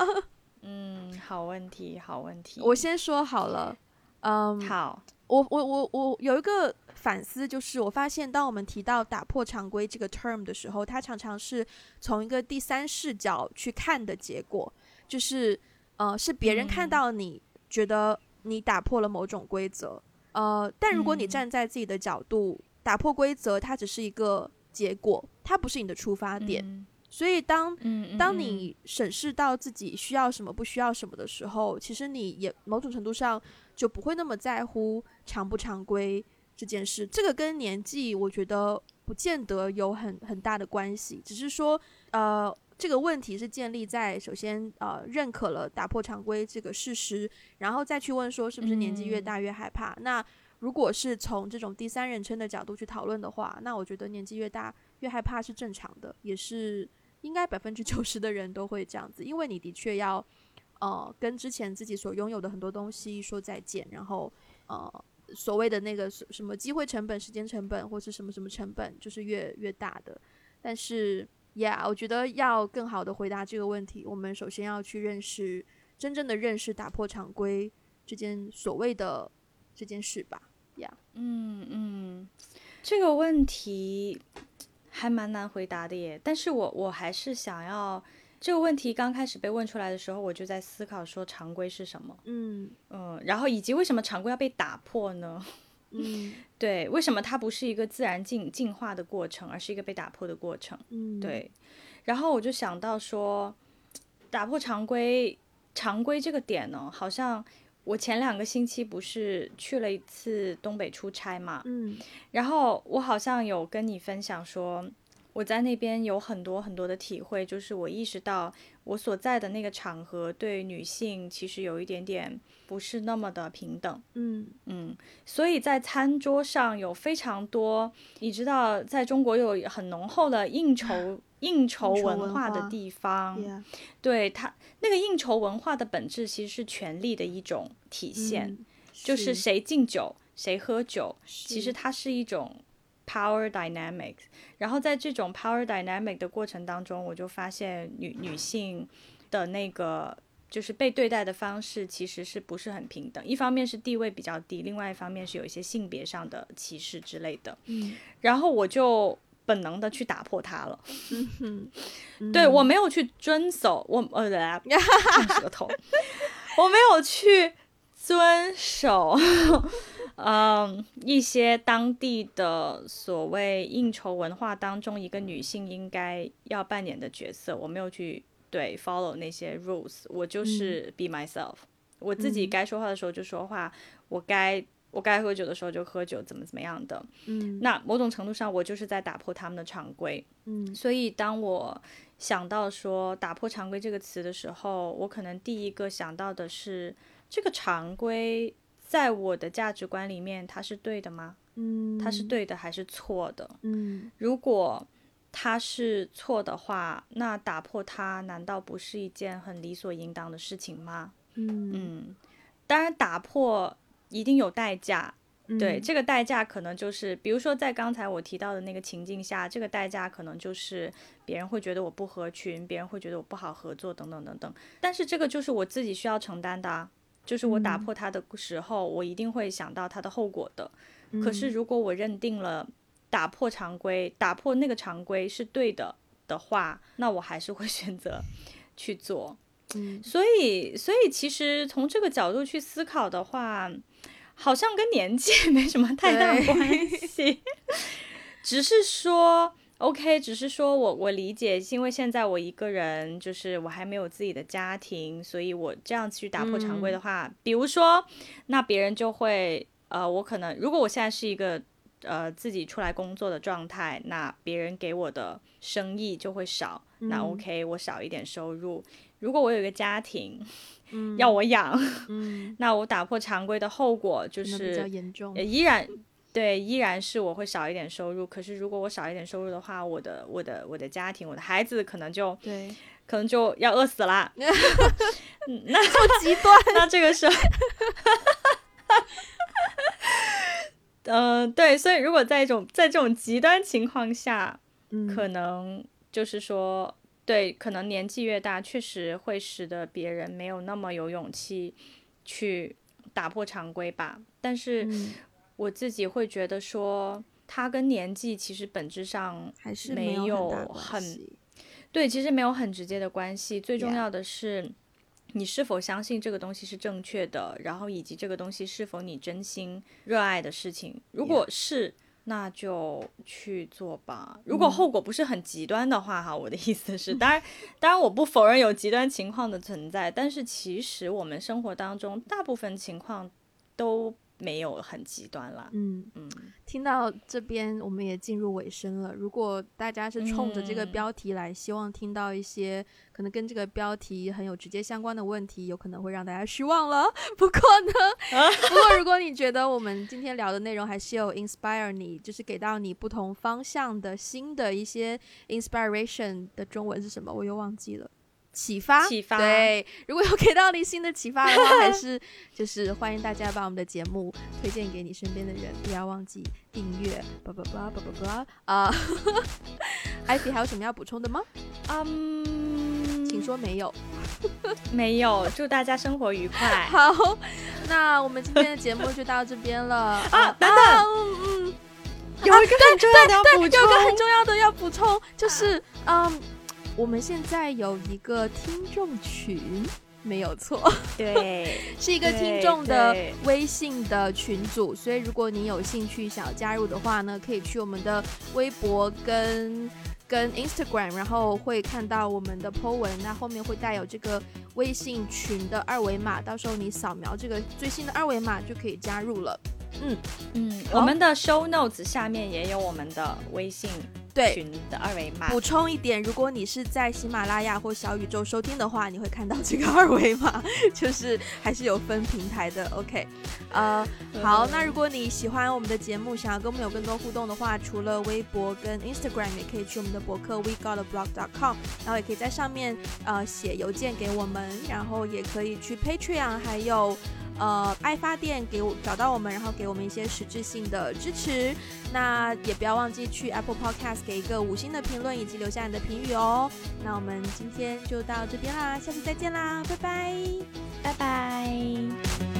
嗯，好问题好问题。我先说好了。嗯，好。我我我我有一个反思，就是我发现当我们提到打破常规这个 term 的时候，它常常是从一个第三视角去看的结果，就是呃是别人看到你、嗯、觉得你打破了某种规则，呃但如果你站在自己的角度、嗯、打破规则它只是一个结果，它不是你的出发点、嗯、所以当当你审视到自己需要什么不需要什么的时候，其实你也某种程度上就不会那么在乎常不常规这件事。这个跟年纪我觉得不见得有很很大的关系，只是说呃这个问题是建立在首先呃认可了打破常规这个事实，然后再去问说是不是年纪越大越害怕、嗯、那如果是从这种第三人称的角度去讨论的话，那我觉得年纪越大越害怕是正常的，也是应该百分之九十的人都会这样子，因为你的确要呃，跟之前自己所拥有的很多东西说再见，然后呃，所谓的那个什么机会成本、时间成本或是什么什么成本，就是越越大的。但是 ，yeah， 我觉得要更好的回答这个问题，我们首先要去认识，真正的认识打破常规这件所谓的这件事吧。Yeah， 嗯嗯，这个问题还蛮难回答的耶，但是我我还是想要。这个问题刚开始被问出来的时候，我就在思考说常规是什么，嗯嗯，然后以及为什么常规要被打破呢？嗯，对，为什么它不是一个自然进进化的过程，而是一个被打破的过程？嗯，对。然后我就想到说，打破常规，常规这个点呢，好像我前两个星期不是去了一次东北出差嘛，嗯，然后我好像有跟你分享说。我在那边有很多很多的体会，就是我意识到我所在的那个场合对女性其实有一点点不是那么的平等，嗯嗯，所以在餐桌上有非常多，你知道在中国有很浓厚的应酬应酬文化的地方，对，它那个应酬文化的本质其实是权力的一种体现，嗯，是，就是谁敬酒谁喝酒，其实它是一种power dynamic， 然后在这种 power dynamic 的过程当中，我就发现女女性的那个就是被对待的方式其实是不是很平等，一方面是地位比较低，另外一方面是有一些性别上的歧视之类的，嗯，然后我就本能的去打破它了，嗯嗯，对，我没有去遵守，我呃烫舌头我没有去遵守嗯，一些当地的所谓应酬文化当中一个女性应该要扮演的角色，我没有去对 follow 那些 rules， 我就是 be myself，嗯，我自己该说话的时候就说话，嗯，我该我该喝酒的时候就喝酒，怎么怎么样的，嗯，那某种程度上我就是在打破他们的常规，嗯，所以当我想到说打破常规这个词的时候，我可能第一个想到的是这个常规在我的价值观里面它是对的吗？嗯，它是对的还是错的？嗯，如果它是错的话，那打破它难道不是一件很理所应当的事情吗？嗯嗯，当然打破一定有代价，对，这个代价可能就是比如说在刚才我提到的那个情境下，这个代价可能就是别人会觉得我不合群，别人会觉得我不好合作等等等等，但是这个就是我自己需要承担的啊，就是我打破它的时候、嗯、我一定会想到它的后果的。可是如果我认定了打破常规，打破那个常规是对的的话，那我还是会选择去做。嗯、所以所以其实从这个角度去思考的话，好像跟年纪没什么太大关系，只是说 OK， 只是说我我理解，因为现在我一个人，就是我还没有自己的家庭，所以我这样去打破常规的话、嗯、比如说那别人就会呃，我可能如果我现在是一个呃自己出来工作的状态，那别人给我的生意就会少、嗯、那 OK 我少一点收入。如果我有一个家庭、嗯、要我养、嗯、那我打破常规的后果就是比较严重，依然对依然是我会少一点收入。可是如果我少一点收入的话，我的我的我的家庭，我的孩子可能就对可能就要饿死了那好极端那这个时候、呃、对，所以如果在一种在这种极端情况下、嗯、可能就是说对，可能年纪越大确实会使得别人没有那么有勇气去打破常规吧。但是我自己会觉得说它跟年纪其实本质上还是没有很对，其实没有很直接的关系。最重要的是你是否相信这个东西是正确的，然后以及这个东西是否你真心热爱的事情。如果是那就去做吧，如果后果不是很极端的话哈、嗯，我的意思是当然当然我不否认有极端情况的存在，但是其实我们生活当中大部分情况都没有很极端啦。嗯嗯，听到这边我们也进入尾声了，如果大家是冲着这个标题来、嗯、希望听到一些可能跟这个标题很有直接相关的问题，有可能会让大家失望了。不过呢、啊、不过如果你觉得我们今天聊的内容还是有 inspire 你，就是给到你不同方向的新的一些 inspiration 的中文是什么我又忘记了，启发，启发，对，如果有给到你新的启发的话还是就是欢迎大家把我们的节目推荐给你身边的人，不要忘记订阅吧吧吧吧吧啊！艾比、uh, 还有什么要补充的吗？嗯、um, 请说。没有没有，祝大家生活愉快。好，那我们今天的节目就到这边了啊！等等、啊、嗯，有一个很重要的要补充、啊、有一个很重要的要补充，就是嗯我们现在有一个听众群，没有错，对是一个听众的微信的群组，所以如果你有兴趣想要加入的话呢，可以去我们的微博跟跟 Instagram， 然后会看到我们的 po 文，那后面会带有这个微信群的二维码，到时候你扫描这个最新的二维码就可以加入了。嗯嗯，我们的 show notes 下面也有我们的微信群的二维码。补充一点，如果你是在喜马拉雅或小宇宙收听的话，你会看到这个二维码，就是还是有分平台的。 OK 呃，好，那如果你喜欢我们的节目，想要跟我们有更多互动的话，除了微博跟 Instagram 也可以去我们的博客 we got a blog dot com， 然后也可以在上面呃写邮件给我们，然后也可以去 Patreon 还有呃，爱发电给我找到我们，然后给我们一些实质性的支持。那也不要忘记去 Apple Podcast 给一个五星的评论以及留下你的评语哦。那我们今天就到这边啦，下次再见啦，拜拜，拜拜。